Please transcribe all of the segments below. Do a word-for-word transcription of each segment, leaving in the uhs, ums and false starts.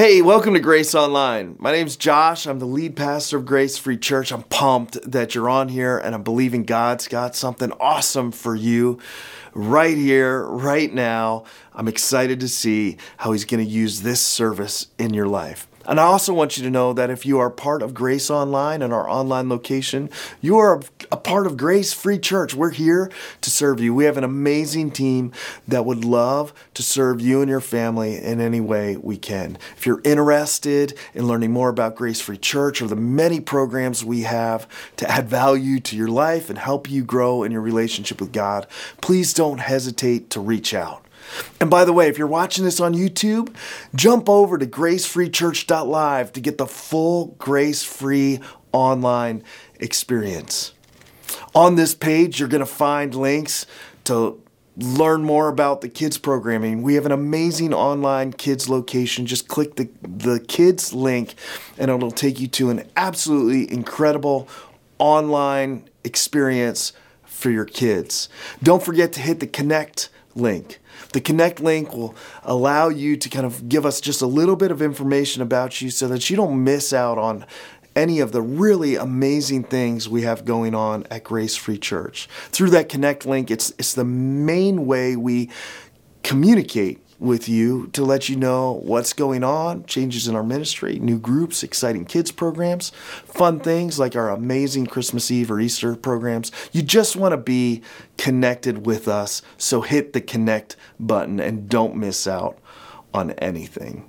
Hey, welcome to Grace Online. My name's Josh. I'm the lead pastor of Grace Free Church. I'm pumped that you're on here, and I'm believing God's got something awesome for you right here, right now. I'm excited to see how he's going to use this service in your life. And I also want you to know that if you are part of Grace Online and our online location, you are a part of Grace Free Church. We're here to serve you. We have an amazing team that would love to serve you and your family in any way we can. If you're interested in learning more about Grace Free Church or the many programs we have to add value to your life and help you grow in your relationship with God, please don't hesitate to reach out. And by the way, if you're watching this on YouTube, jump over to grace free church dot live to get the full Grace Free Online experience. On this page, you're going to find links to learn more about the kids programming. We have an amazing online kids location. Just click the, the kids link and it'll take you to an absolutely incredible online experience for your kids. Don't forget to hit the connect link. The Connect link will allow you to kind of give us just a little bit of information about you so that you don't miss out on any of the really amazing things we have going on at Grace Free Church. Through that Connect link, it's it's the main way we communicate with you to let you know what's going on, changes in our ministry, new groups, exciting kids programs, fun things like our amazing Christmas Eve or Easter programs. You just want to be connected with us, so hit the connect button and don't miss out on anything.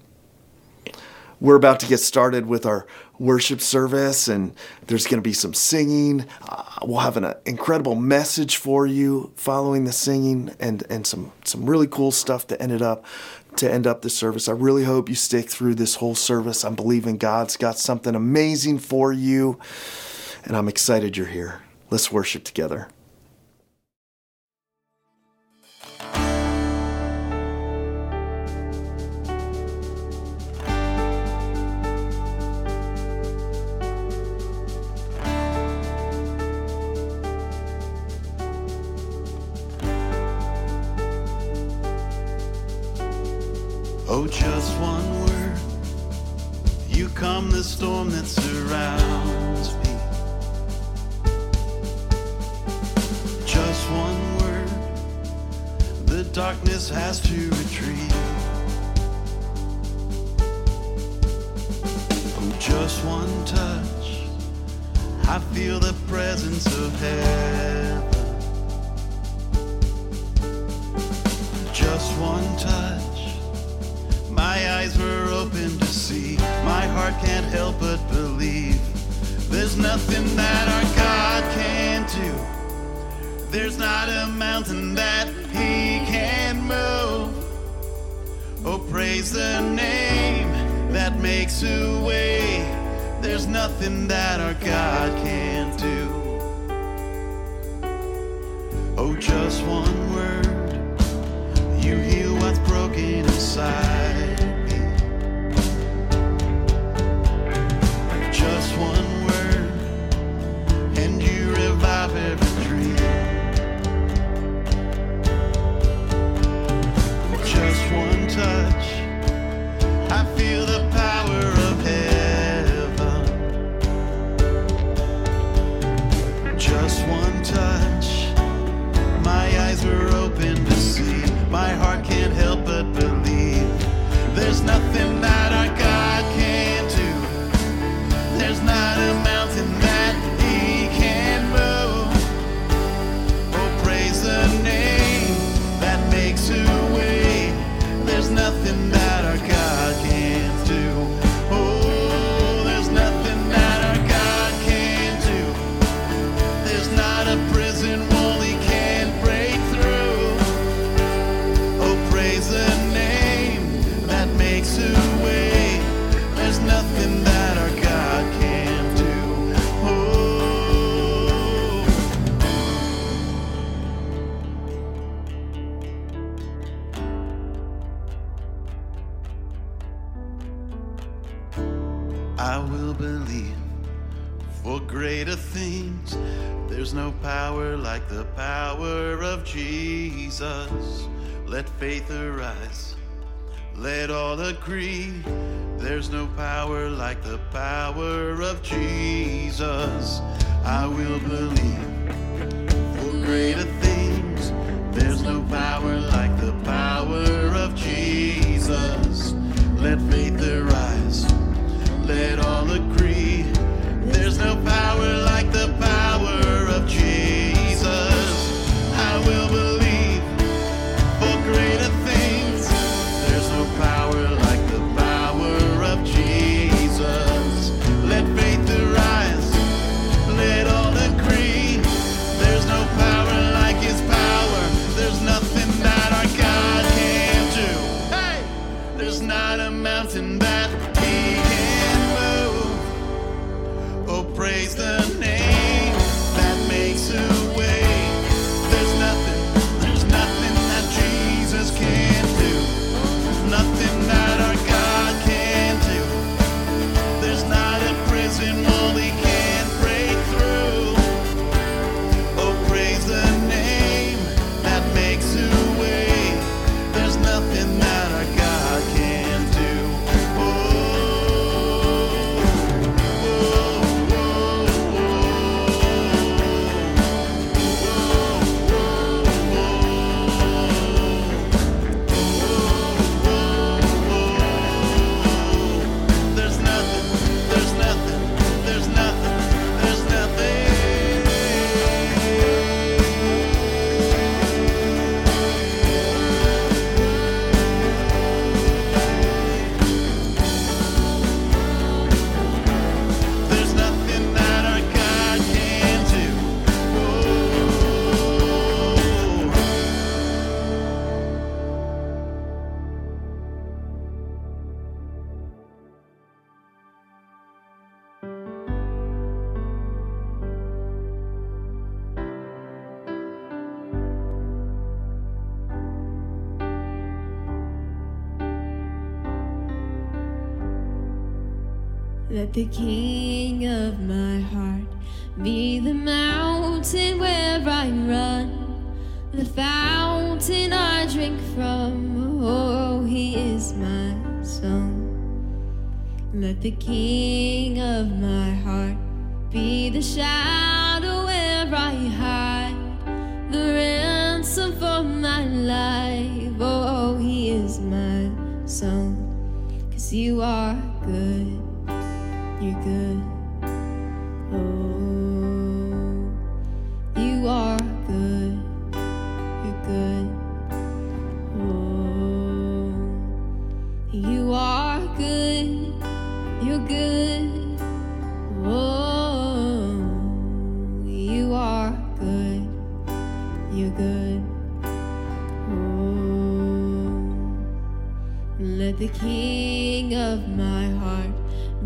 We're about to get started with our worship service, and there's going to be some singing. Uh, we'll have an uh, incredible message for you following the singing, and, and some, some really cool stuff to end it up, to end up the service. I really hope you stick through this whole service. I'm believing God's got something amazing for you, and I'm excited you're here. Let's worship together. Oh, just one word, you calm the storm that surrounds me. Just one word, the darkness has to retreat. Oh, just one touch, I feel the presence of heaven. Just one touch, my eyes were open to see. My heart can't help but believe. There's nothing that our God can't do. There's not a mountain that he can't move. Oh, praise the name that makes a way. There's nothing that our God can't do. Oh, just one word, you heal what's broken inside me. Just one word, and you revive every dream. Just one touch, I feel the power of heaven. Just one touch, my eyes were open to see. My heart can't help but believe. There's nothing that our God can't do. There's not a mountain that he can't move. Oh, praise the name that makes a way. There's nothing that our God can't do. Oh, there's nothing that our God can't do. There's not a prison wall he can't break through. The name that makes a way. There's nothing that our God can't do. Oh, I will believe for greater things. There's no power like the power of Jesus. Let faith arise, let all agree, There's no power like the power of Jesus. I will believe for greater things. There's no power like the power of Jesus. Let faith arise. Let all agree. There's no power like the power of Jesus. I will believe for greater things. There's no power like the power of Jesus. Let faith arise. Let all agree. There's no power like his power. There's nothing that our God can't do. Hey! There's not a mountain that he can move. Oh, praise the name that makes a way. There's nothing, there's nothing that Jesus can't do. Nothing that our God can't do. There's not a prison wall he can't break through. Oh, praise the name that makes a way. There's nothing that our God can't do. Oh, oh, oh, There's nothing, there's nothing, there's nothing, there's nothing. There's nothing that our God can't do. Oh. Let the king of my heart be the mountain where I run, the fountain I drink from. Oh, he is my song. Let the king of my heart be the shadow where I hide, the ransom for my life. Oh, he is my song. 'Cause you are good. You're good. Oh, you are good. You're good. Oh, you are good. You're good. Oh, you are good. You're good. Oh, let the king of my heart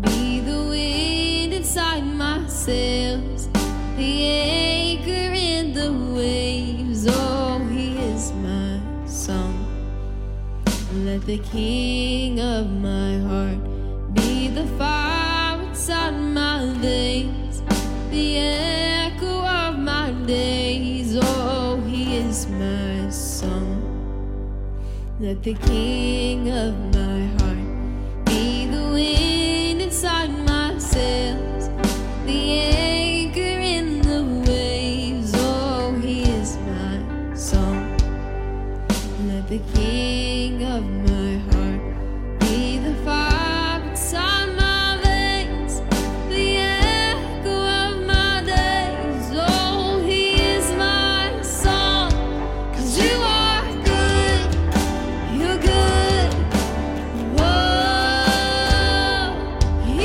be the wind inside my sails, the anchor in the waves. Oh, he is my song. Let the king of my heart be the fire inside my veins, the echo of my days. Oh, he is my song. Let the king of my heart be the wind inside my sails, the anchor in the waves. Oh, he is my song. Let the king of my heart be the fire inside my veins, the echo of my days. Oh, he is my song. 'Cause you are good. You're good. Whoa.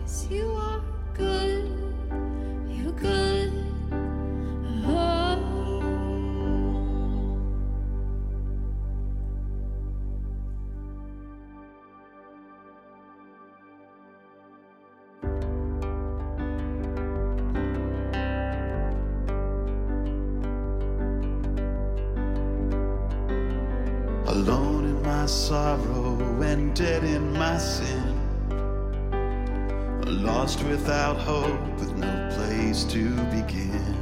'Cause you are good, you're good. Alone in my sorrow and dead in my sin, lost without hope with no place to begin.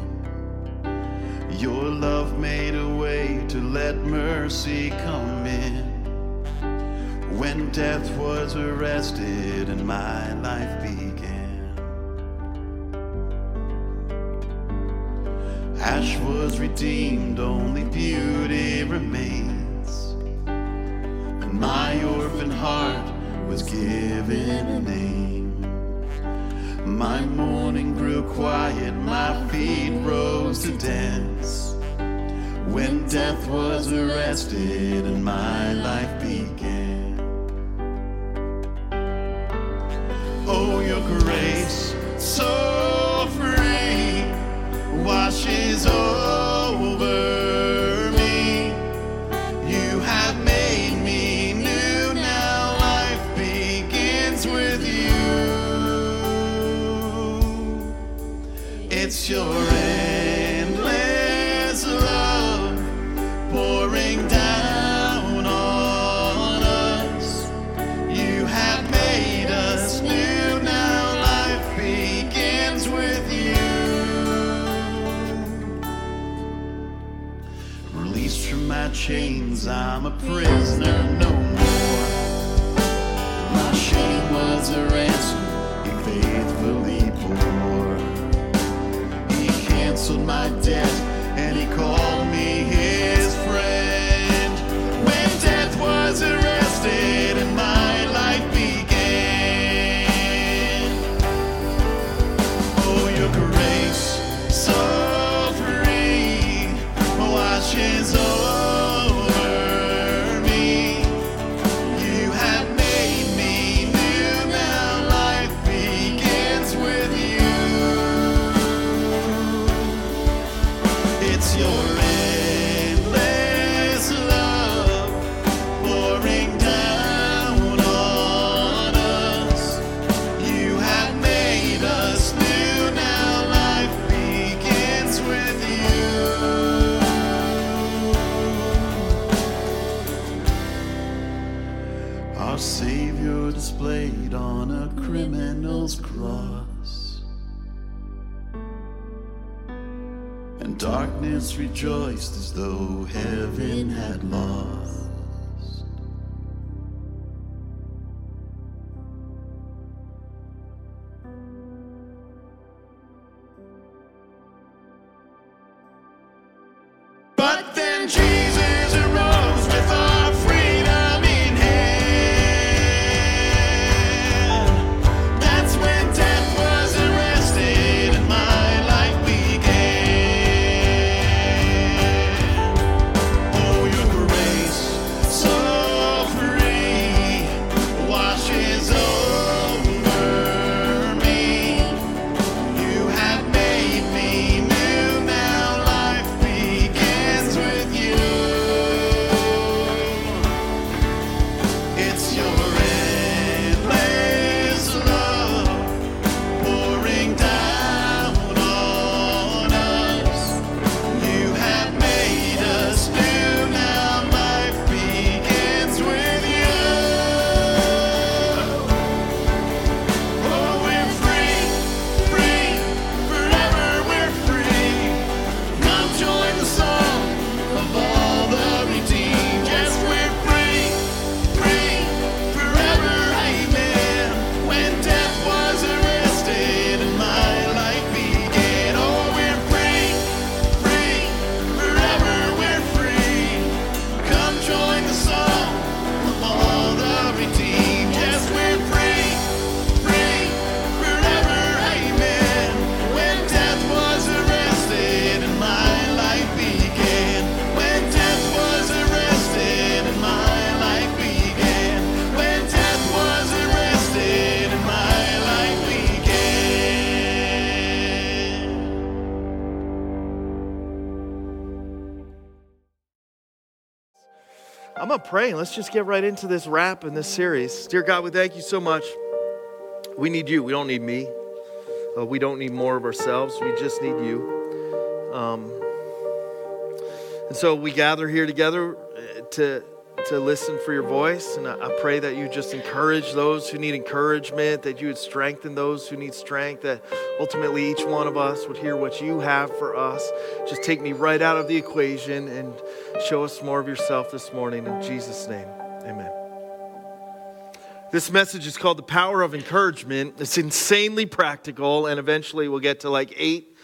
Your love made a way to let mercy come in. When death was arrested and my life began, ash was redeemed, only beauty remained. My orphan heart was given a name. My morning grew quiet, my feet rose to dance. When death was arrested and my life began. Oh, your grace, so free, washes over. It's your endless love pouring down on us. You have made us new, now life begins with you. Released from my chains, I'm a prisoner no more. My shame was a ransom you faithfully bore. Canceled my debt, and he called me his friend. When death was arrested and my life began. Oh, your grace, so free, washes over me. You have made me new, now life begins with you. Your endless love pouring down on us. You have made us new, now life begins with you. Our Savior displayed on a criminal's cross. Darkness rejoiced as though heaven had lost. But then Jesus arose with us. I'm going to pray and let's just get right into this wrap in this series. Dear God, we thank you so much. We need you. We don't need me. Uh, we don't need more of ourselves. We just need you. Um, and so we gather here together to to listen for your voice. And I, I pray that you just encourage those who need encouragement, that you would strengthen those who need strength, that ultimately each one of us would hear what you have for us. Just take me right out of the equation and show us more of yourself this morning. In Jesus' name, amen. This message is called The Power of Encouragement. It's insanely practical, and eventually we'll get to like eight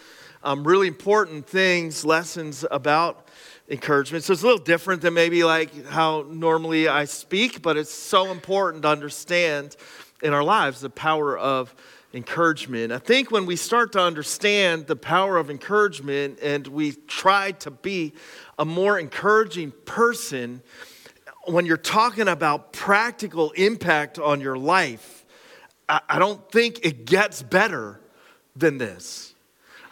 um, really important things, lessons about encouragement. So it's a little different than maybe like how normally I speak, but it's so important to understand in our lives the power of encouragement. I think when we start to understand the power of encouragement and we try to be a more encouraging person, when you're talking about practical impact on your life, I, I don't think it gets better than this.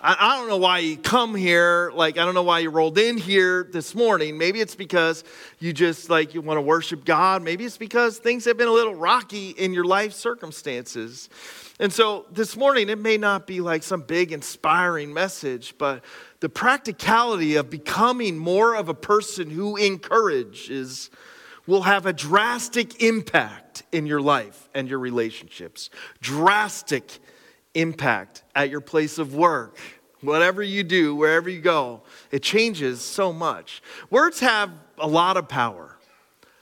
I don't know why you come here. Like, I don't know why you rolled in here this morning. Maybe it's because you just, like, you want to worship God. Maybe it's because things have been a little rocky in your life circumstances. And so this morning, it may not be like some big inspiring message, but the practicality of becoming more of a person who encourages will have a drastic impact in your life and your relationships. Drastic impact. Impact at your place of work, whatever you do, wherever you go, it changes so much. Words have a lot of power.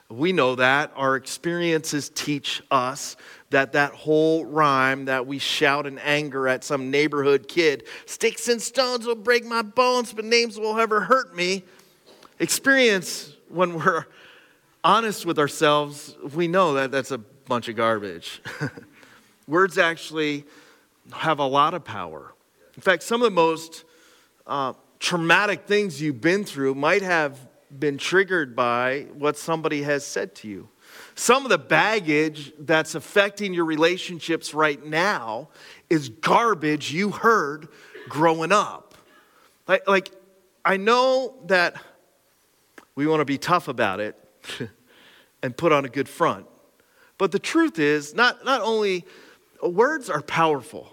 We know that. Our experiences teach us that that whole rhyme that we shout in anger at some neighborhood kid, sticks and stones will break my bones, but names will never hurt me. Experience, when we're honest with ourselves, we know that that's a bunch of garbage. Words actually have a lot of power. In fact, some of the most uh, traumatic things you've been through might have been triggered by what somebody has said to you. Some of the baggage that's affecting your relationships right now is garbage you heard growing up. Like, like I know that we want to be tough about it and put on a good front. But the truth is, not, not only words are powerful.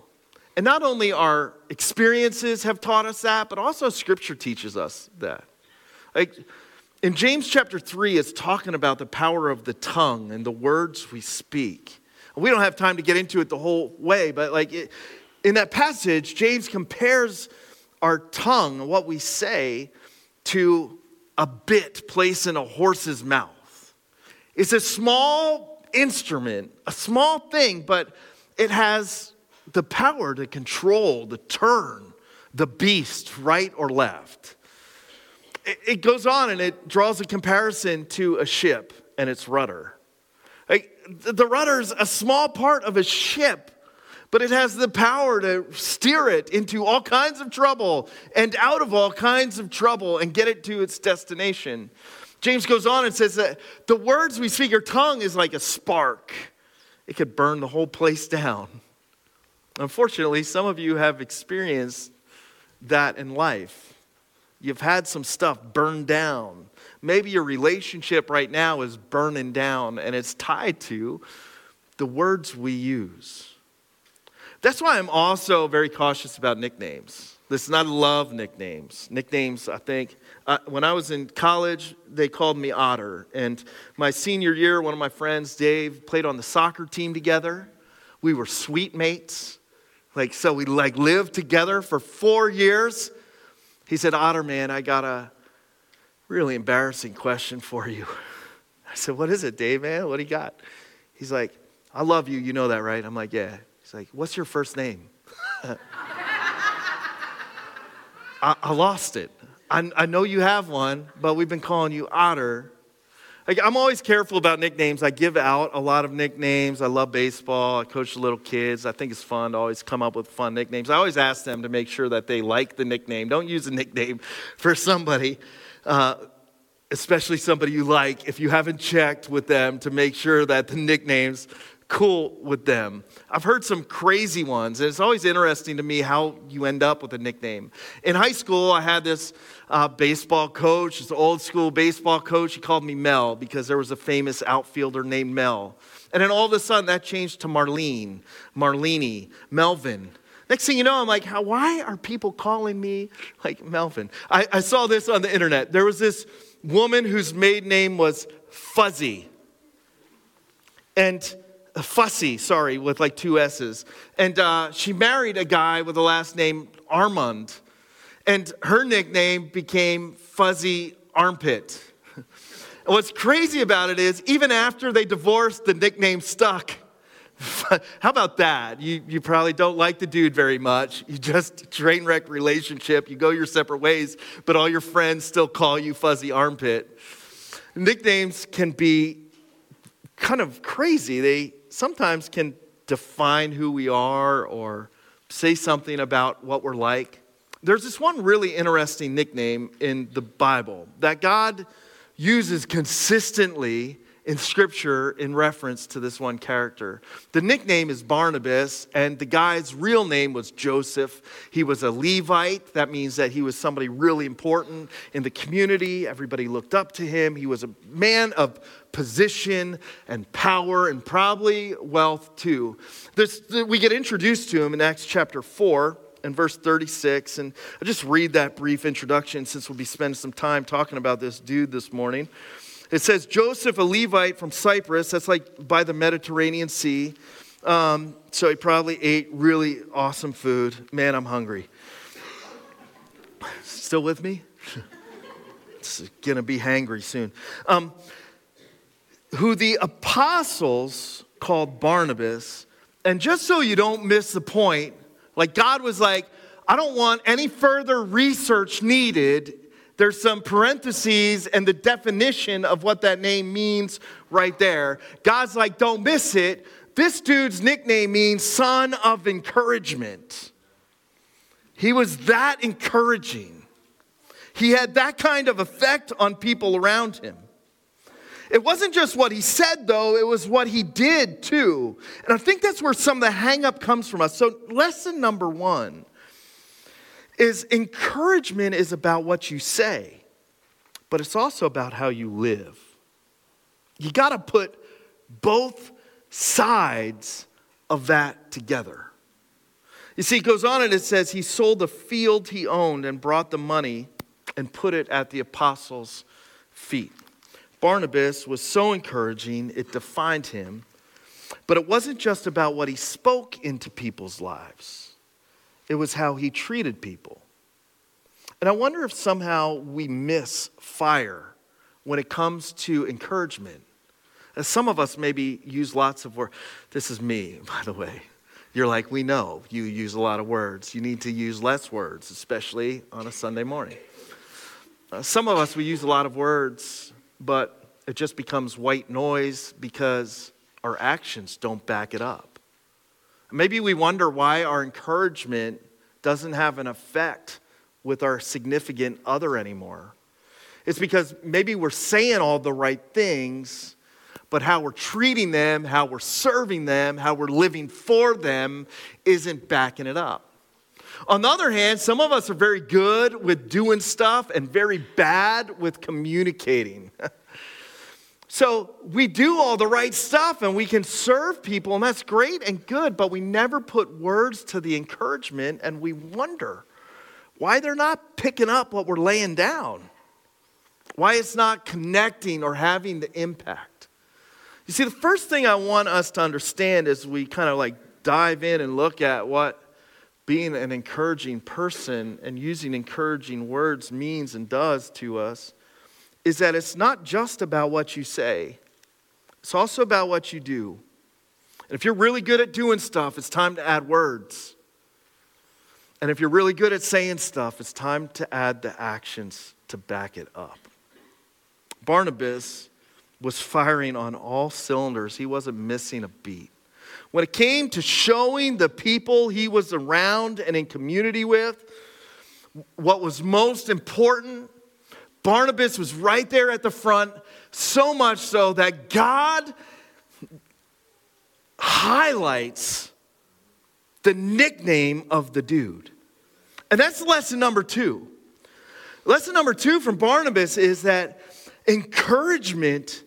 And not only our experiences have taught us that, but also Scripture teaches us that. Like in James chapter three, it's talking about the power of the tongue and the words we speak. We don't have time to get into it the whole way, but like it, in that passage, James compares our tongue, what we say, to a bit placed in a horse's mouth. It's a small instrument, a small thing, but it has the power to control, to turn the beast right or left. It, it goes on and it draws a comparison to a ship and its rudder. Like, the rudder's a small part of a ship, but it has the power to steer it into all kinds of trouble and out of all kinds of trouble and get it to its destination. James goes on and says that the words we speak, our tongue is like a spark. It could burn the whole place down. Unfortunately, some of you have experienced that in life. You've had some stuff burned down. Maybe your relationship right now is burning down, and it's tied to the words we use. That's why I'm also very cautious about nicknames. Listen, I love nicknames. Nicknames, I think, uh, when I was in college, they called me Otter. And my senior year, one of my friends, Dave, played on the soccer team together. We were sweet mates. Like, so we like lived together for four years. He said, Otter, man, I got a really embarrassing question for you. I said, what is it, Dave, man? What do you got? He's like, I love you. You know that, right? I'm like, yeah. He's like, what's your first name? I, I lost it. I, I know you have one, but we've been calling you Otter. Like, I'm always careful about nicknames. I give out a lot of nicknames. I love baseball. I coach little kids. I think it's fun to always come up with fun nicknames. I always ask them to make sure that they like the nickname. Don't use a nickname for somebody, uh, especially somebody you like, if you haven't checked with them to make sure that the nickname's cool with them. I've heard some crazy ones, and it's always interesting to me how you end up with a nickname. In high school, I had this uh, baseball coach, this old school baseball coach. He called me Mel because there was a famous outfielder named Mel. And then all of a sudden, that changed to Marlene, Marlene, Melvin. Next thing you know, I'm like, how, why are people calling me like Melvin? I, I saw this on the internet. There was this woman whose maiden name was Fuzzy. And... Fussy, sorry, with like two S's. And uh, she married a guy with the last name Armand. And her nickname became Fuzzy Armpit. And what's crazy about it is, even after they divorced, the nickname stuck. How about that? You you probably don't like the dude very much. You just train wreck relationship. You go your separate ways, but all your friends still call you Fuzzy Armpit. Nicknames can be kind of crazy. They sometimes can define who we are or say something about what we're like. There's this one really interesting nickname in the Bible that God uses consistently in Scripture in reference to this one character. The nickname is Barnabas, and the guy's real name was Joseph. He was a Levite. That means that he was somebody really important in the community. Everybody looked up to him. He was a man of position and power and probably wealth too. This, we get introduced to him in Acts chapter four and verse thirty-six. And I'll just read that brief introduction since we'll be spending some time talking about this dude this morning. It says, Joseph, a Levite from Cyprus, that's like by the Mediterranean Sea. Um, so he probably ate really awesome food. Man, I'm hungry. Still with me? It's going to be hangry soon. Um, who the apostles called Barnabas. And just so you don't miss the point, like God was like, I don't want any further research needed. There's some parentheses and the definition of what that name means right there. God's like, don't miss it. This dude's nickname means son of encouragement. He was that encouraging. He had that kind of effect on people around him. It wasn't just what he said, though. It was what he did, too. And I think that's where some of the hang-up comes from us. So lesson number one is encouragement is about what you say, but it's also about how you live. You got to put both sides of that together. You see, it goes on and it says, he sold a field he owned and brought the money and put it at the apostles' feet. Barnabas was so encouraging, it defined him. But it wasn't just about what he spoke into people's lives. It was how he treated people. And I wonder if somehow we miss fire when it comes to encouragement. As some of us maybe use lots of words. This is me, by the way. You're like, we know you use a lot of words. You need to use less words, especially on a Sunday morning. Uh, some of us, we use a lot of words, but it just becomes white noise because our actions don't back it up. Maybe we wonder why our encouragement doesn't have an effect with our significant other anymore. It's because maybe we're saying all the right things, but how we're treating them, how we're serving them, how we're living for them isn't backing it up. On the other hand, some of us are very good with doing stuff and very bad with communicating. So we do all the right stuff and we can serve people, and that's great and good, but we never put words to the encouragement, and we wonder why they're not picking up what we're laying down, why it's not connecting or having the impact. You see, the first thing I want us to understand as we kind of like dive in and look at what being an encouraging person and using encouraging words means and does to us is that it's not just about what you say. It's also about what you do. And if you're really good at doing stuff, it's time to add words. And if you're really good at saying stuff, it's time to add the actions to back it up. Barnabas was firing on all cylinders. He wasn't missing a beat. When it came to showing the people he was around and in community with what was most important, Barnabas was right there at the front, so much so that God highlights the nickname of the dude. And that's lesson number two. Lesson number two from Barnabas is that encouragement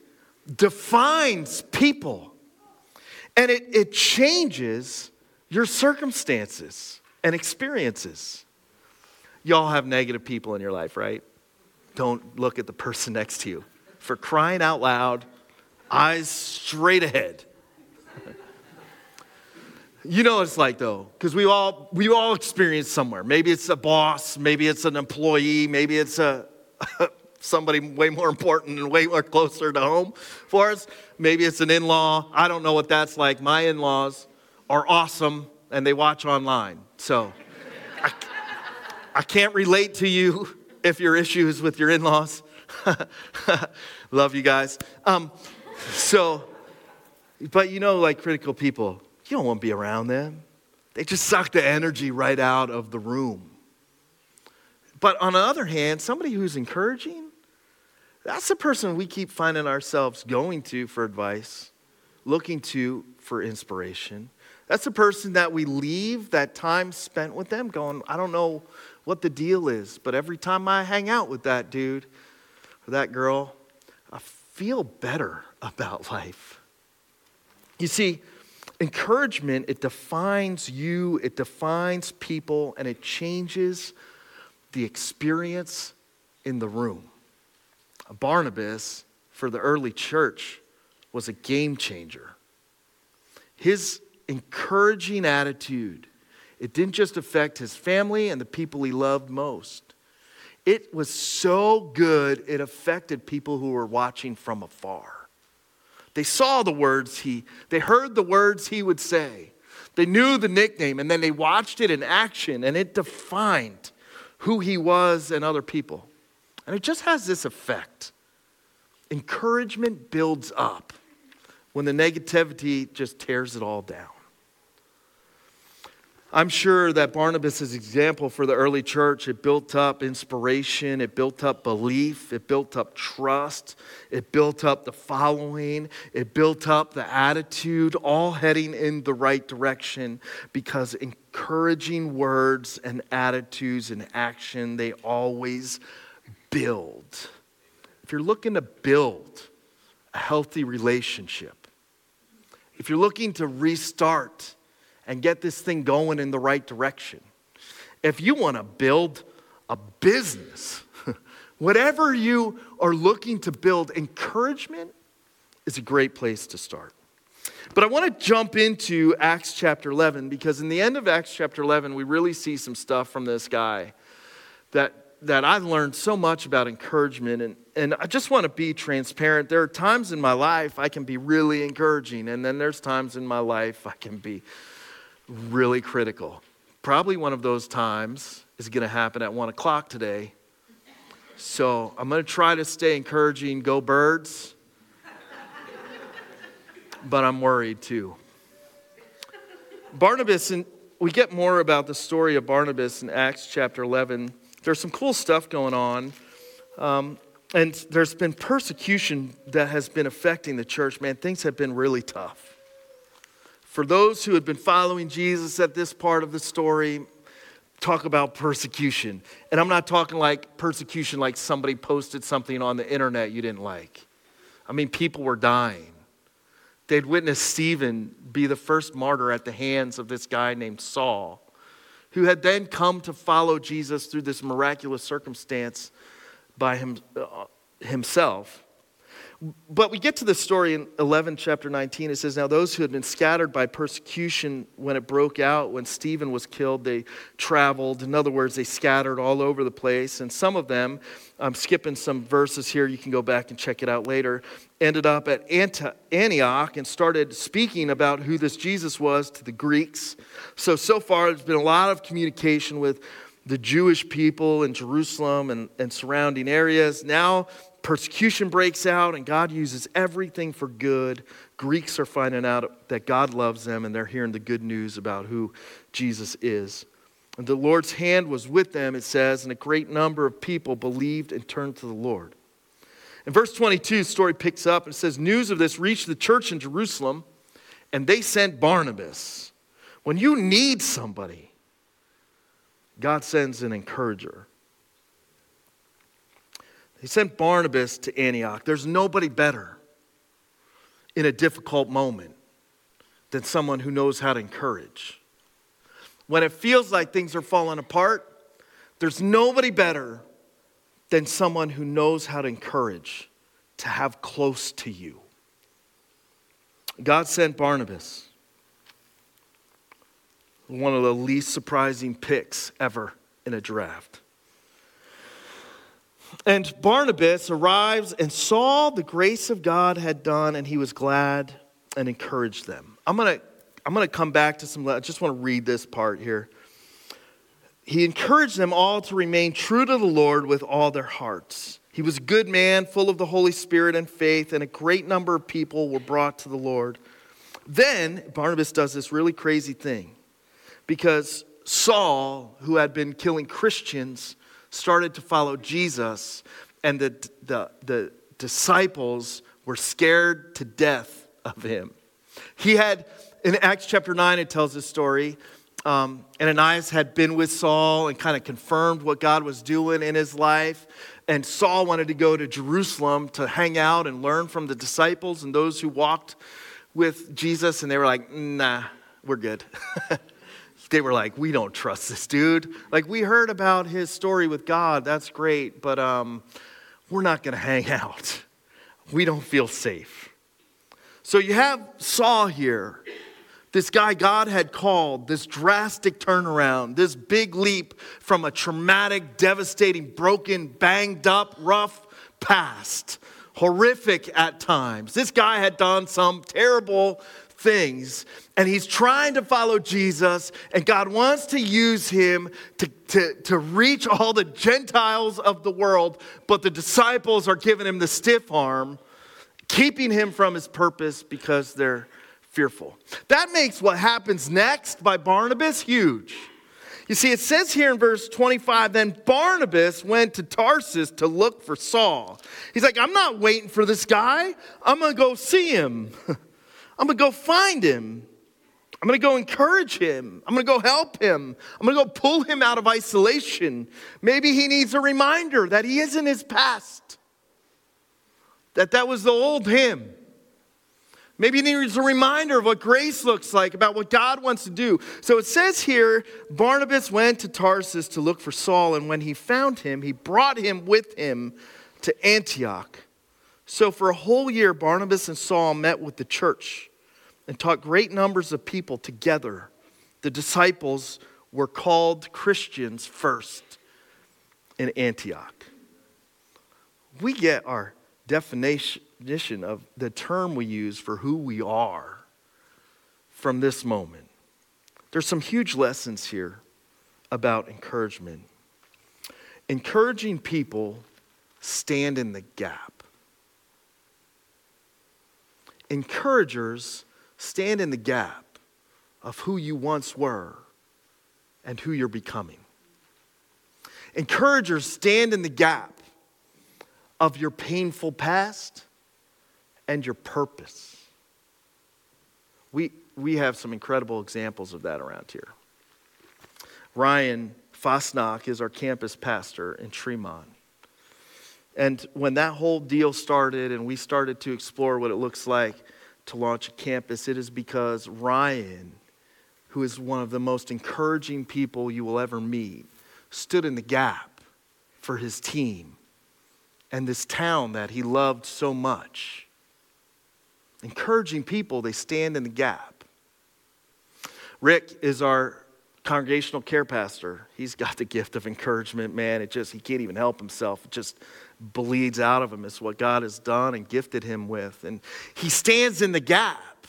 defines people. And it, it changes your circumstances and experiences. Y'all have negative people in your life, right? Don't look at the person next to you. For crying out loud, eyes straight ahead. You know what it's like, though, because we all we all experience somewhere. Maybe it's a boss, maybe it's an employee, maybe it's a somebody way more important and way more closer to home for us. Maybe it's an in-law. I don't know what that's like. My in-laws are awesome, and they watch online. So I, I can't relate to you if your issue is with your in-laws. Love you guys. Um, so, but you know, like critical people, you don't want to be around them. They just suck the energy right out of the room. But on the other hand, somebody who's encouraging, that's the person we keep finding ourselves going to for advice, looking to for inspiration. That's the person that we leave that time spent with them going, I don't know what the deal is, but every time I hang out with that dude or that girl, I feel better about life. You see, encouragement, it defines you, it defines people, and it changes the experience in the room. Barnabas, for the early church, was a game changer. His encouraging attitude, it didn't just affect his family and the people he loved most. It was so good, it affected people who were watching from afar. They saw the words he, they heard the words he would say. They knew the nickname, and then they watched it in action, and it defined who he was and other people. And it just has this effect. Encouragement builds up when the negativity just tears it all down. I'm sure that Barnabas' example for the early church, it built up inspiration, it built up belief, it built up trust, it built up the following, it built up the attitude, all heading in the right direction because encouraging words and attitudes and action, they always build. If you're looking to build a healthy relationship, if you're looking to restart and get this thing going in the right direction. If you want to build a business, whatever you are looking to build, encouragement is a great place to start. But I want to jump into Acts chapter eleven, because in the end of Acts chapter eleven, we really see some stuff from this guy that that I've learned so much about encouragement. And, and I just want to be transparent. There are times in my life I can be really encouraging, and then there's times in my life I can be really critical. Probably one of those times is going to happen at one o'clock today. So I'm going to try to stay encouraging, go Birds. But I'm worried too. Barnabas, and we get more about the story of Barnabas in Acts chapter eleven. There's some cool stuff going on. Um, and there's been persecution that has been affecting the church. Man, things have been really tough. For those who had been following Jesus at this part of the story, talk about persecution. And I'm not talking like persecution like somebody posted something on the internet you didn't like. I mean, people were dying. They'd witnessed Stephen be the first martyr at the hands of this guy named Saul, who had then come to follow Jesus through this miraculous circumstance by him, uh, himself. But we get to this story in eleven, chapter nineteen. It says, now those who had been scattered by persecution when it broke out, when Stephen was killed, they traveled. In other words, they scattered all over the place. And some of them, I'm skipping some verses here. You can go back and check it out later. Ended up at Antioch and started speaking about who this Jesus was to the Greeks. So, so far, there's been a lot of communication with the Jewish people in Jerusalem and, and surrounding areas. Now, persecution breaks out, and God uses everything for good. Greeks are finding out that God loves them, and they're hearing the good news about who Jesus is. And the Lord's hand was with them, it says, and a great number of people believed and turned to the Lord. In verse twenty-two, the story picks up and says, news of this reached the church in Jerusalem, and they sent Barnabas. When you need somebody, God sends an encourager. He sent Barnabas to Antioch. There's nobody better in a difficult moment than someone who knows how to encourage. When it feels like things are falling apart, there's nobody better than someone who knows how to encourage, to have close to you. God sent Barnabas, one of the least surprising picks ever in a draft. And Barnabas arrives and saw the grace of God had done, and he was glad and encouraged them. I'm going to I'm going to come back to some, I just want to read this part here. He encouraged them all to remain true to the Lord with all their hearts. He was a good man, full of the Holy Spirit and faith, and a great number of people were brought to the Lord. Then Barnabas does this really crazy thing, because Saul, who had been killing Christians, started to follow Jesus, and the, the, the disciples were scared to death of him. He had, in Acts chapter nine, it tells this story. Um, Ananias had been with Saul and kind of confirmed what God was doing in his life. And Saul wanted to go to Jerusalem to hang out and learn from the disciples and those who walked with Jesus. And they were like, nah, we're good. They were like, we don't trust this dude. Like, we heard about his story with God. That's great, but um, we're not going to hang out. We don't feel safe. So you have Saul here, this guy God had called, this drastic turnaround, this big leap from a traumatic, devastating, broken, banged up, rough past, horrific at times. This guy had done some terrible things, and he's trying to follow Jesus, and God wants to use him to, to, to reach all the Gentiles of the world, but the disciples are giving him the stiff arm, keeping him from his purpose because they're fearful. That makes what happens next by Barnabas huge. You see, it says here in verse twenty-five, then Barnabas went to Tarsus to look for Saul. He's like, I'm not waiting for this guy. I'm going to go see him. I'm going to go find him. I'm going to go encourage him. I'm going to go help him. I'm going to go pull him out of isolation. Maybe he needs a reminder that he is in his past, that that was the old him. Maybe he needs a reminder of what grace looks like, about what God wants to do. So it says here, Barnabas went to Tarsus to look for Saul, and when he found him, he brought him with him to Antioch. So for a whole year, Barnabas and Saul met with the church and taught great numbers of people together. The disciples were called Christians first in Antioch. We get our definition of the term we use for who we are from this moment. There's some huge lessons here about encouragement. Encouraging people stand in the gap. Encouragers stand in the gap of who you once were and who you're becoming. Encouragers stand in the gap of your painful past and your purpose. We we have some incredible examples of that around here. Ryan Fosnock is our campus pastor in Tremont. And when that whole deal started and we started to explore what it looks like to launch a campus, it is because Ryan, who is one of the most encouraging people you will ever meet, stood in the gap for his team and this town that he loved so much. Encouraging people, they stand in the gap. Rick is our congregational care pastor. He's got the gift of encouragement, man. It just, he can't even help himself. It just bleeds out of him. It's what God has done and gifted him with. And he stands in the gap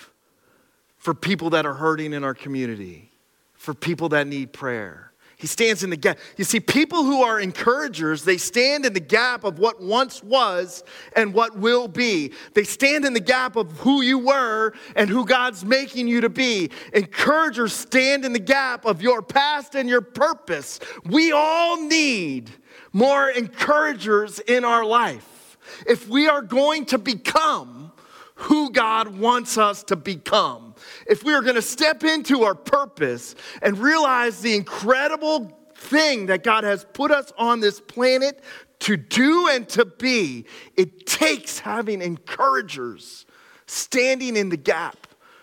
for people that are hurting in our community, for people that need prayer. He stands in the gap. You see, people who are encouragers, they stand in the gap of what once was and what will be. They stand in the gap of who you were and who God's making you to be. Encouragers stand in the gap of your past and your purpose. We all need more encouragers in our life if we are going to become who God wants us to become. if we are going to step into our purpose and realize the incredible thing that God has put us on this planet to do and to be, it takes having encouragers standing in the gap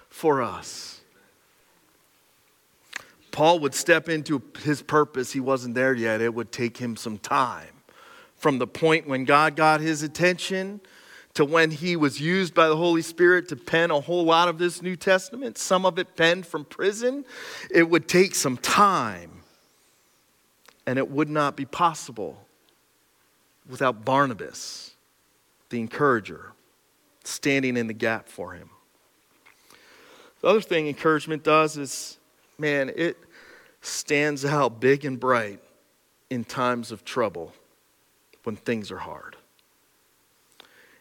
for us. Paul would step into his purpose. He wasn't there yet. It would take him some time. From the point when God got his attention to when he was used by the Holy Spirit to pen a whole lot of this New Testament, some of it penned from prison, it would take some time. And it would not be possible without Barnabas, the encourager, standing in the gap for him. The other thing encouragement does is, man, it stands out big and bright in times of trouble when things are hard.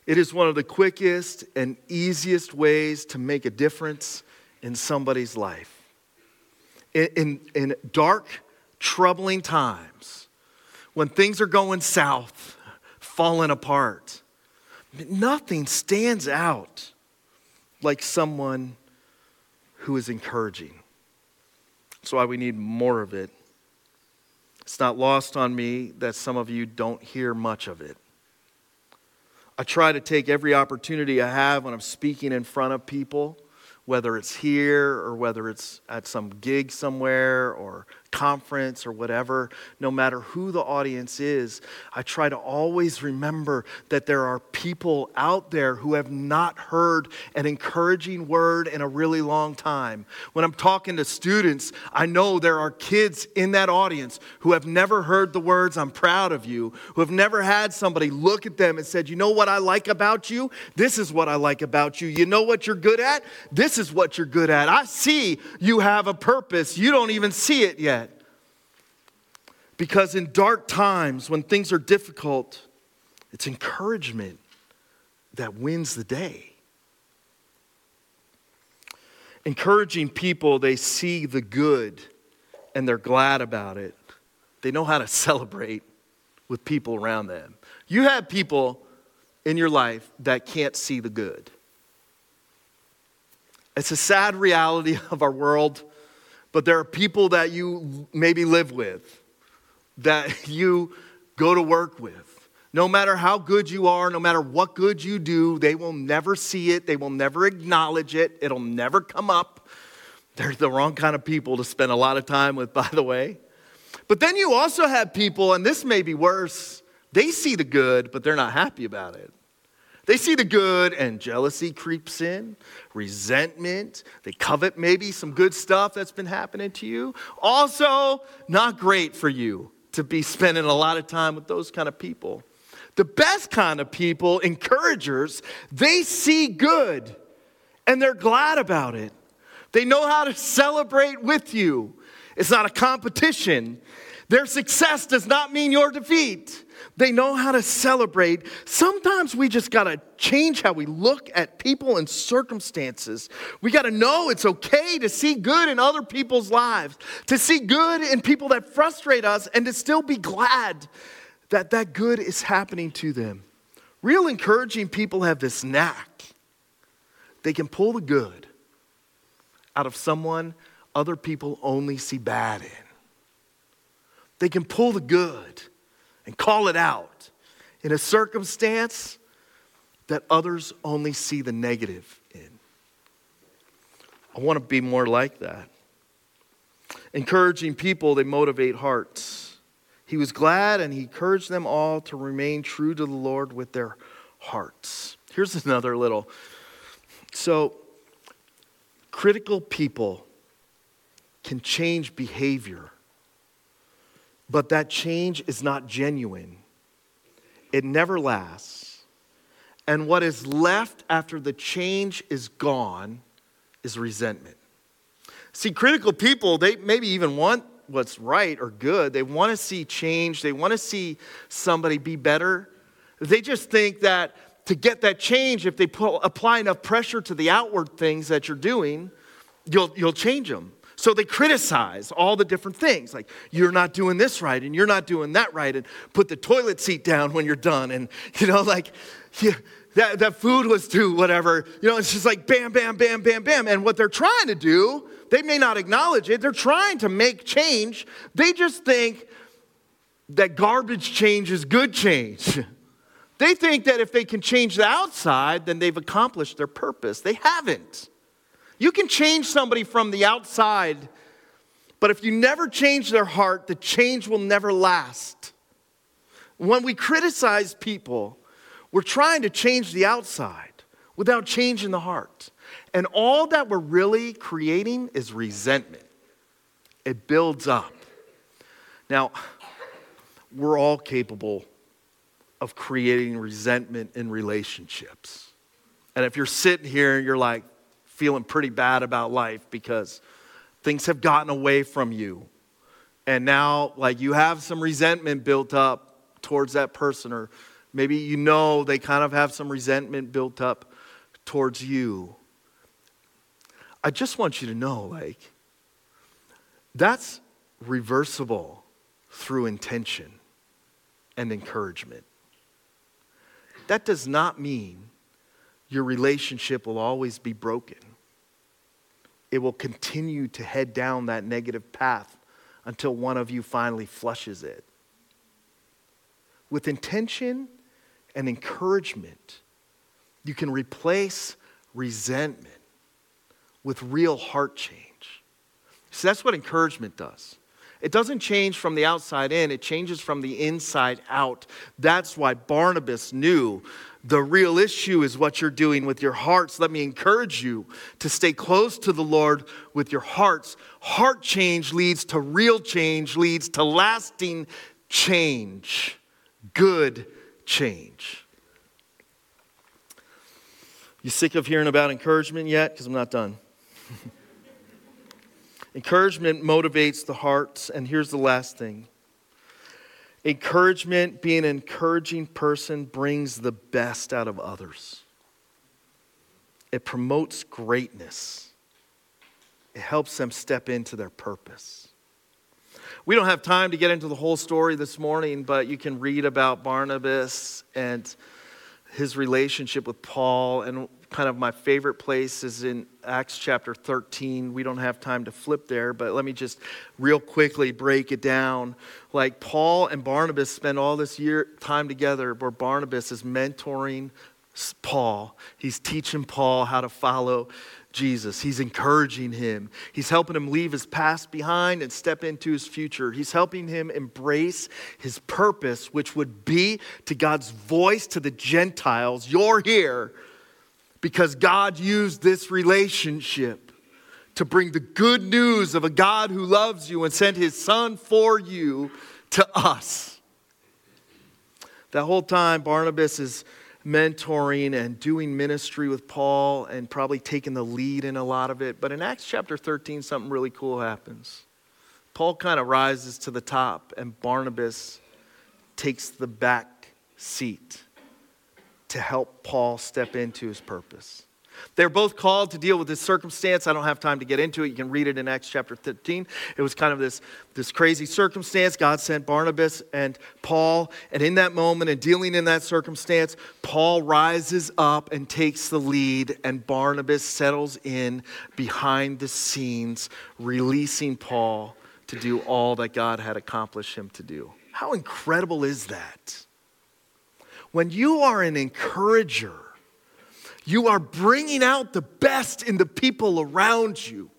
It is one of the quickest and easiest ways to make a difference in somebody's life. In, in, in dark, troubling times, when things are going south, falling apart, nothing stands out like someone who is encouraging. That's why we need more of it. It's not lost on me that some of you don't hear much of it. I try to take every opportunity I have when I'm speaking in front of people, whether it's here or whether it's at some gig somewhere or conference or whatever, no matter who the audience is, I try to always remember that there are people out there who have not heard an encouraging word in a really long time. When I'm talking to students, I know there are kids in that audience who have never heard the words, "I'm proud of you," who have never had somebody look at them and said, "You know what I like about you? This is what I like about you. You know what you're good at? This is what you're good at. I see you have a purpose. You don't even see it yet." Because in dark times, when things are difficult, it's encouragement that wins the day. Encouraging people, they see the good and they're glad about it. They know how to celebrate with people around them. You have people in your life that can't see the good. It's a sad reality of our world, but there are people that you maybe live with, that you go to work with. No matter how good you are, no matter what good you do, they will never see it. They will never acknowledge it. It'll never come up. They're the wrong kind of people to spend a lot of time with, by the way. But then you also have people, and this may be worse, they see the good, but they're not happy about it. They see the good and jealousy creeps in, resentment. They covet maybe some good stuff that's been happening to you. Also, not great for you to be spending a lot of time with those kind of people. The best kind of people, encouragers, they see good and they're glad about it. They know how to celebrate with you. It's not a competition. Their success does not mean your defeat. They know how to celebrate. Sometimes we just got to change how we look at people and circumstances. We got to know it's okay to see good in other people's lives, to see good in people that frustrate us, and to still be glad that that good is happening to them. Real encouraging people have this knack. They can pull the good out of someone other people only see bad in. They can pull the good and call it out in a circumstance that others only see the negative in. I want to be more like that. Encouraging people, they motivate hearts. He was glad and he encouraged them all to remain true to the Lord with their hearts. Here's another little. So, critical people can change behavior, but that change is not genuine. It never lasts. And what is left after the change is gone is resentment. See, critical people, they maybe even want what's right or good. They want to see change. They want to see somebody be better. They just think that to get that change, if they pull, apply enough pressure to the outward things that you're doing, you'll, you'll change them. So they criticize all the different things, like you're not doing this right and you're not doing that right and put the toilet seat down when you're done and, you know, like you, that, that food was to whatever. You know, it's just like bam, bam, bam, bam, bam. And what they're trying to do, they may not acknowledge it. They're trying to make change. They just think that garbage change is good change. They think that if they can change the outside, then they've accomplished their purpose. They haven't. You can change somebody from the outside, but if you never change their heart, the change will never last. When we criticize people, we're trying to change the outside without changing the heart. And all that we're really creating is resentment. It builds up. Now, we're all capable of creating resentment in relationships. And if you're sitting here and you're like feeling pretty bad about life because things have gotten away from you, and now like you have some resentment built up towards that person, or maybe you know they kind of have some resentment built up towards you, I just want you to know, like, that's reversible through intention and encouragement. That does not mean your relationship will always be broken. It will continue to head down that negative path until one of you finally flushes it. With intention and encouragement, you can replace resentment with real heart change. So that's what encouragement does. It doesn't change from the outside in, it changes from the inside out. That's why Barnabas knew the real issue is what you're doing with your hearts. Let me encourage you to stay close to the Lord with your hearts. Heart change leads to real change, leads to lasting change, good change. You sick of hearing about encouragement yet? Because I'm not done. Encouragement motivates the hearts. And here's the last thing. Encouragement, being an encouraging person, brings the best out of others. It promotes greatness. It helps them step into their purpose. We don't have time to get into the whole story this morning, but you can read about Barnabas and his relationship with Paul, and kind of my favorite place is in Acts chapter thirteen. We don't have time to flip there, but let me just real quickly break it down. Like Paul and Barnabas spend all this year time together where Barnabas is mentoring Paul. He's teaching Paul how to follow Jesus. He's encouraging him. He's helping him leave his past behind and step into his future. He's helping him embrace his purpose, which would be to God's voice to the Gentiles. You're here because God used this relationship to bring the good news of a God who loves you and sent his son for you to us. That whole time, Barnabas is mentoring and doing ministry with Paul and probably taking the lead in a lot of it. But in Acts chapter thirteen, something really cool happens. Paul kind of rises to the top and Barnabas takes the back seat to help Paul step into his purpose. They're both called to deal with this circumstance. I don't have time to get into it. You can read it in Acts chapter thirteen. It was kind of this, this crazy circumstance. God sent Barnabas and Paul, and in that moment and dealing in that circumstance, Paul rises up and takes the lead, and Barnabas settles in behind the scenes, releasing Paul to do all that God had accomplished him to do. How incredible is that? When you are an encourager, you are bringing out the best in the people around you.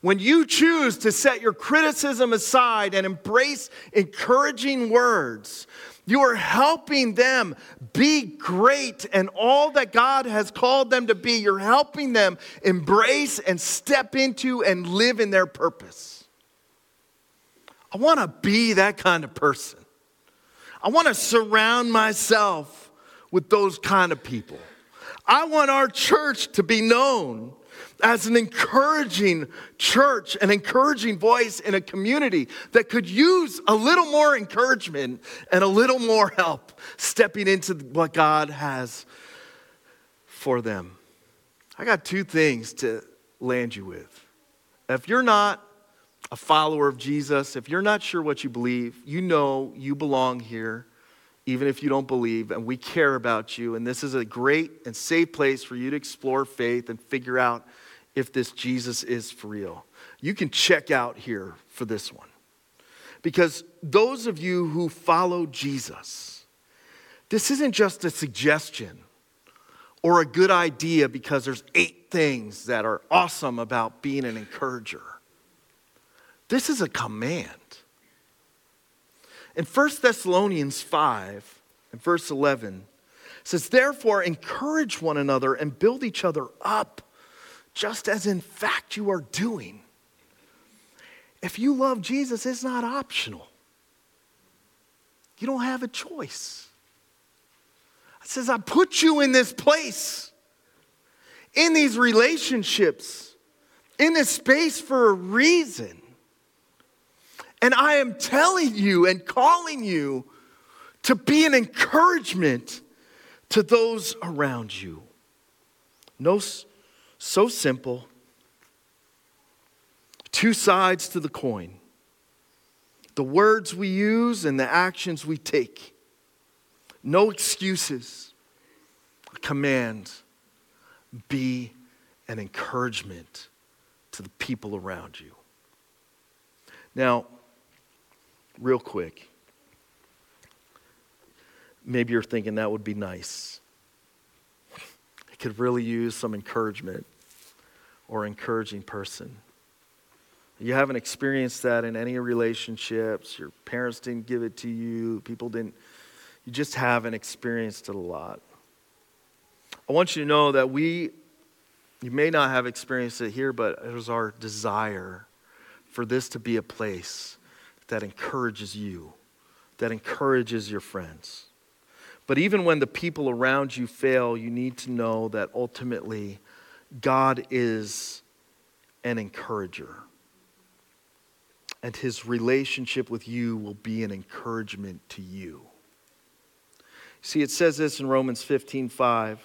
When you choose to set your criticism aside and embrace encouraging words, you are helping them be great and all that God has called them to be. You're helping them embrace and step into and live in their purpose. I want to be that kind of person. I want to surround myself with those kind of people. I want our church to be known as an encouraging church, an encouraging voice in a community that could use a little more encouragement and a little more help stepping into what God has for them. I got two things to land you with. If you're not a follower of Jesus, if you're not sure what you believe, you know you belong here even if you don't believe, and we care about you. And this is a great and safe place for you to explore faith and figure out if this Jesus is for real. You can check out here for this one. Because those of you who follow Jesus, this isn't just a suggestion or a good idea because there's eight things that are awesome about being an encourager. This is a command. In First Thessalonians five and verse eleven, it says, "Therefore encourage one another and build each other up, just as in fact you are doing." If you love Jesus, it's not optional. You don't have a choice. It says, I put you in this place, in these relationships, in this space for a reason. And I am telling you and calling you to be an encouragement to those around you. No, so simple. Two sides to the coin. The words we use and the actions we take. No excuses. A command. Be an encouragement to the people around you. Now, real quick. Maybe you're thinking that would be nice. I could really use some encouragement or encouraging person. You haven't experienced that in any relationships. Your parents didn't give it to you. People didn't. You just haven't experienced it a lot. I want you to know that we, you may not have experienced it here, but it was our desire for this to be a place that encourages you, that encourages your friends. But even when the people around you fail, you need to know that ultimately God is an encourager. And his relationship with you will be an encouragement to you. See, it says this in Romans fifteen five.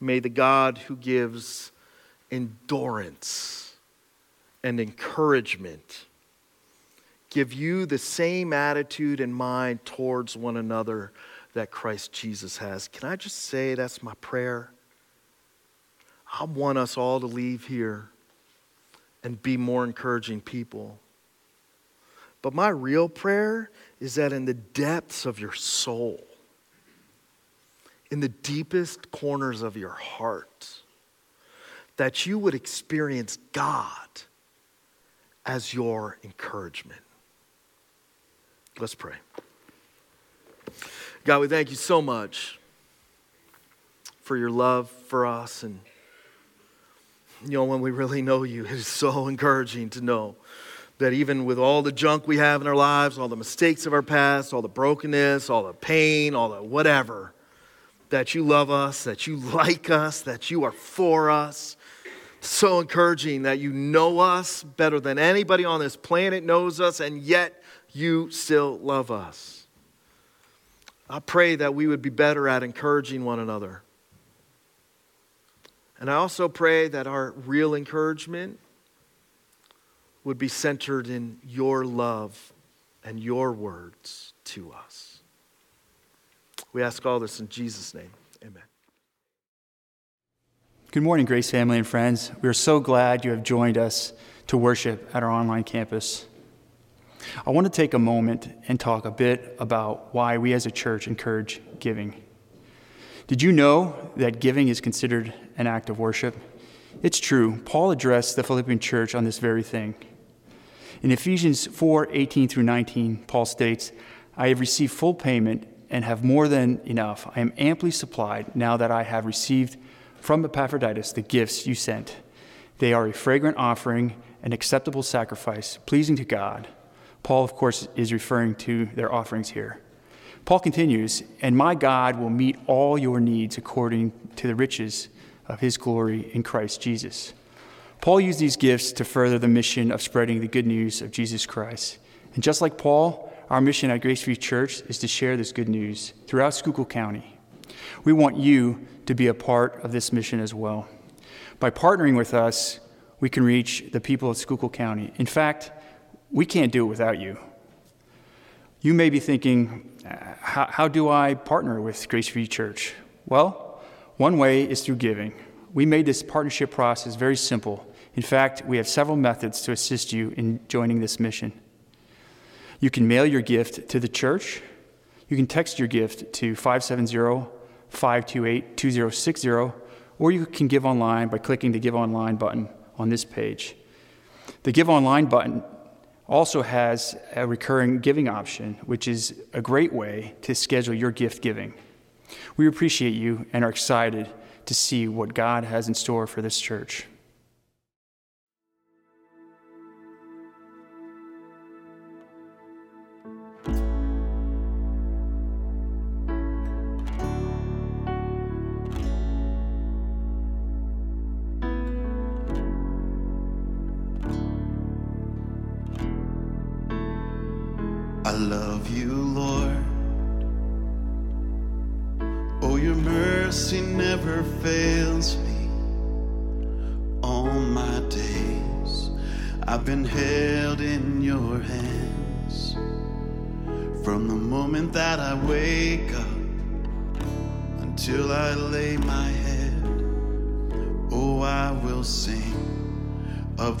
May the God who gives endurance and encouragement give you the same attitude and mind towards one another that Christ Jesus has. Can I just say that's my prayer? I want us all to leave here and be more encouraging people. But my real prayer is that in the depths of your soul, in the deepest corners of your heart, that you would experience God as your encouragement. Let's pray. God, we thank you so much for your love for us. And, you know, when we really know you, it is so encouraging to know that even with all the junk we have in our lives, all the mistakes of our past, all the brokenness, all the pain, all the whatever, that you love us, that you like us, that you are for us. So encouraging that you know us better than anybody on this planet knows us, and yet you still love us. I pray that we would be better at encouraging one another. And I also pray that our real encouragement would be centered in your love and your words to us. We ask all this in Jesus' name. Amen. Good morning, Grace family and friends. We are so glad you have joined us to worship at our online campus. I want to take a moment and talk a bit about why we as a church encourage giving. Did you know that giving is considered an act of worship? It's true. Paul addressed the Philippian church on this very thing. In Ephesians four eighteen through nineteen, Paul states, I have received full payment and have more than enough. I am amply supplied now that I have received from Epaphroditus the gifts you sent. They are a fragrant offering, an acceptable sacrifice, pleasing to God. Paul, of course, is referring to their offerings here. Paul continues, and my God will meet all your needs according to the riches of his glory in Christ Jesus. Paul used these gifts to further the mission of spreading the good news of Jesus Christ. And just like Paul, our mission at Grace Free Church is to share this good news throughout Schuylkill County. We want you to be a part of this mission as well. By partnering with us, we can reach the people of Schuylkill County. In fact, we can't do it without you. You may be thinking, how, how do I partner with Grace Free Church? Well, one way is through giving. We made this partnership process very simple. In fact, we have several methods to assist you in joining this mission. You can mail your gift to the church. You can text your gift to five seven zero, five two eight, two zero six zero, or you can give online by clicking the Give Online button on this page. The Give Online button also has a recurring giving option, which is a great way to schedule your gift giving. We appreciate you and are excited to see what God has in store for this church. I love you, Lord. Oh, your mercy never fails me. All my days I've been held in your hands. From the moment that I wake up until I lay my head, oh, I will sing of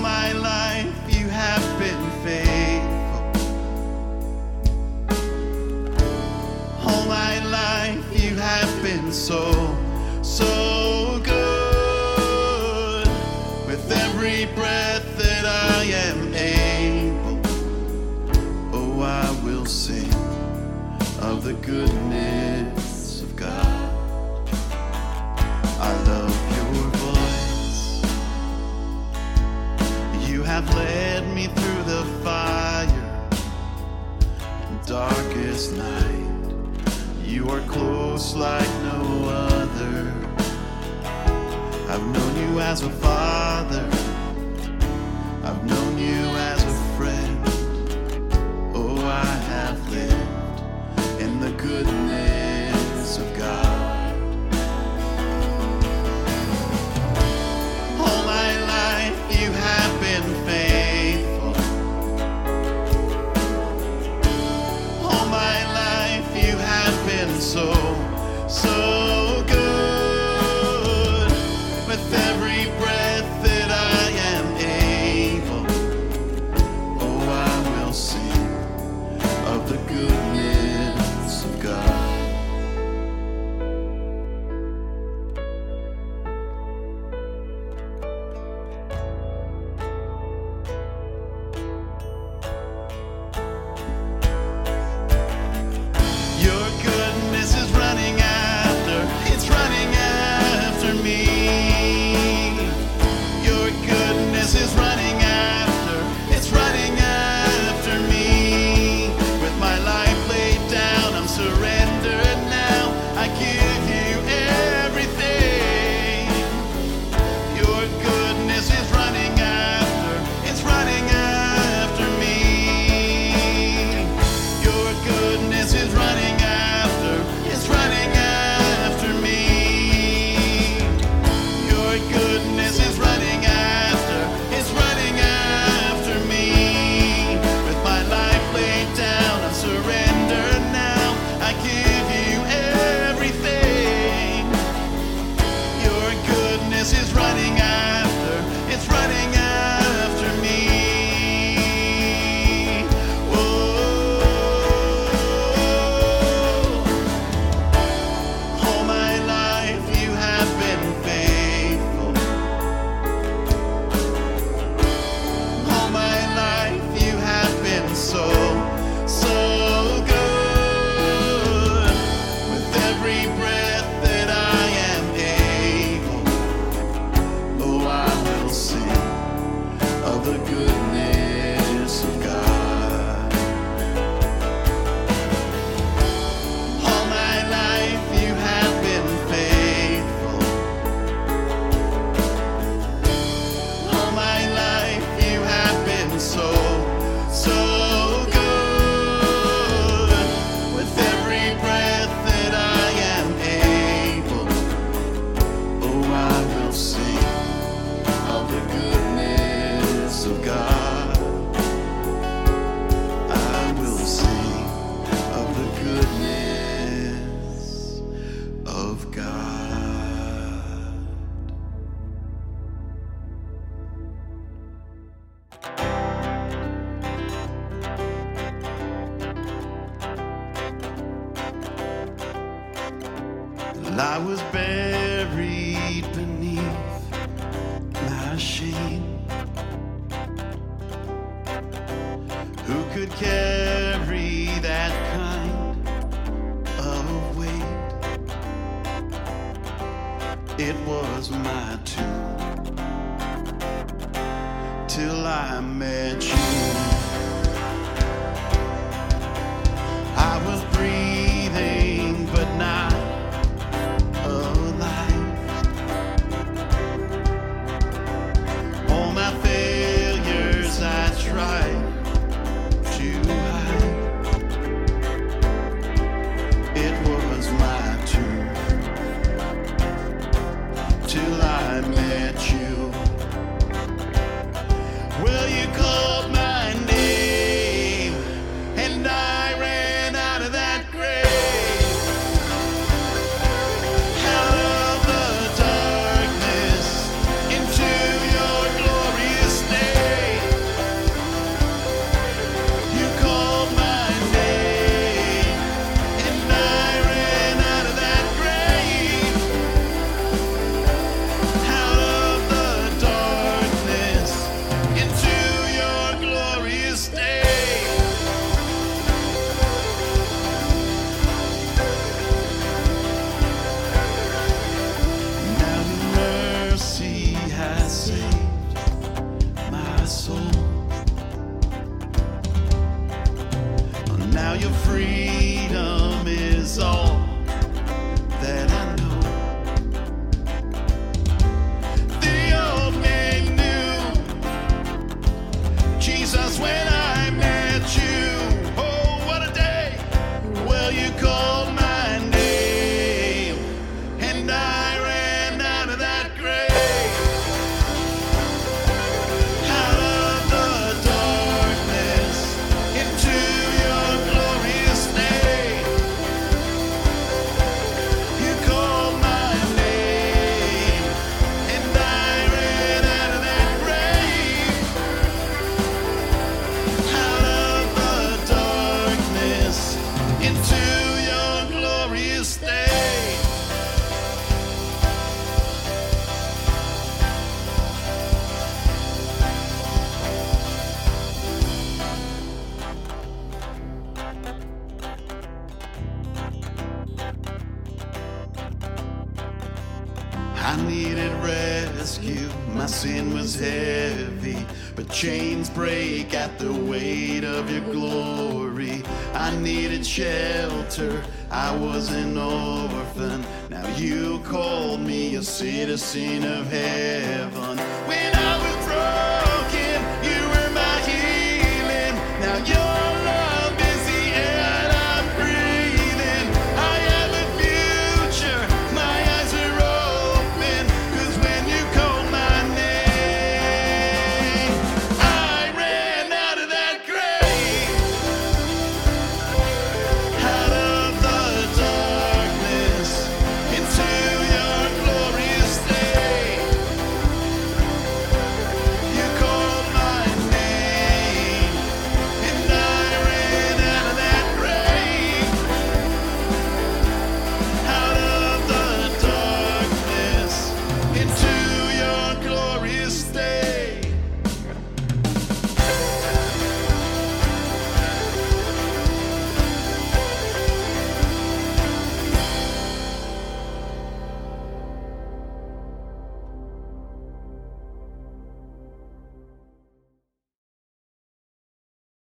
My life, you have been faithful. All my life, you have been so, so good. With every breath that I am able, oh, I will sing of the goodness of God. I love have led me through the fire and darkest night. You are close like no other. I've known you as a father. I've known you as a friend. Oh, I have lived in the goodness of God. All my life you have been faithful. All my life you have been so, so good. With every breath that I am able, oh, I will sing of the goodness of God. It's running after me. With my life laid and I was buried beneath my shame. Who could carry that kind of weight? It was my tomb till I met you. I was breathing, but not alive. All my failures I tried to hide. It was my tomb till I met you. Well, you called my name, and I chains break at the weight of your glory. I needed shelter, I was an orphan. Now you called me a citizen of heaven. When I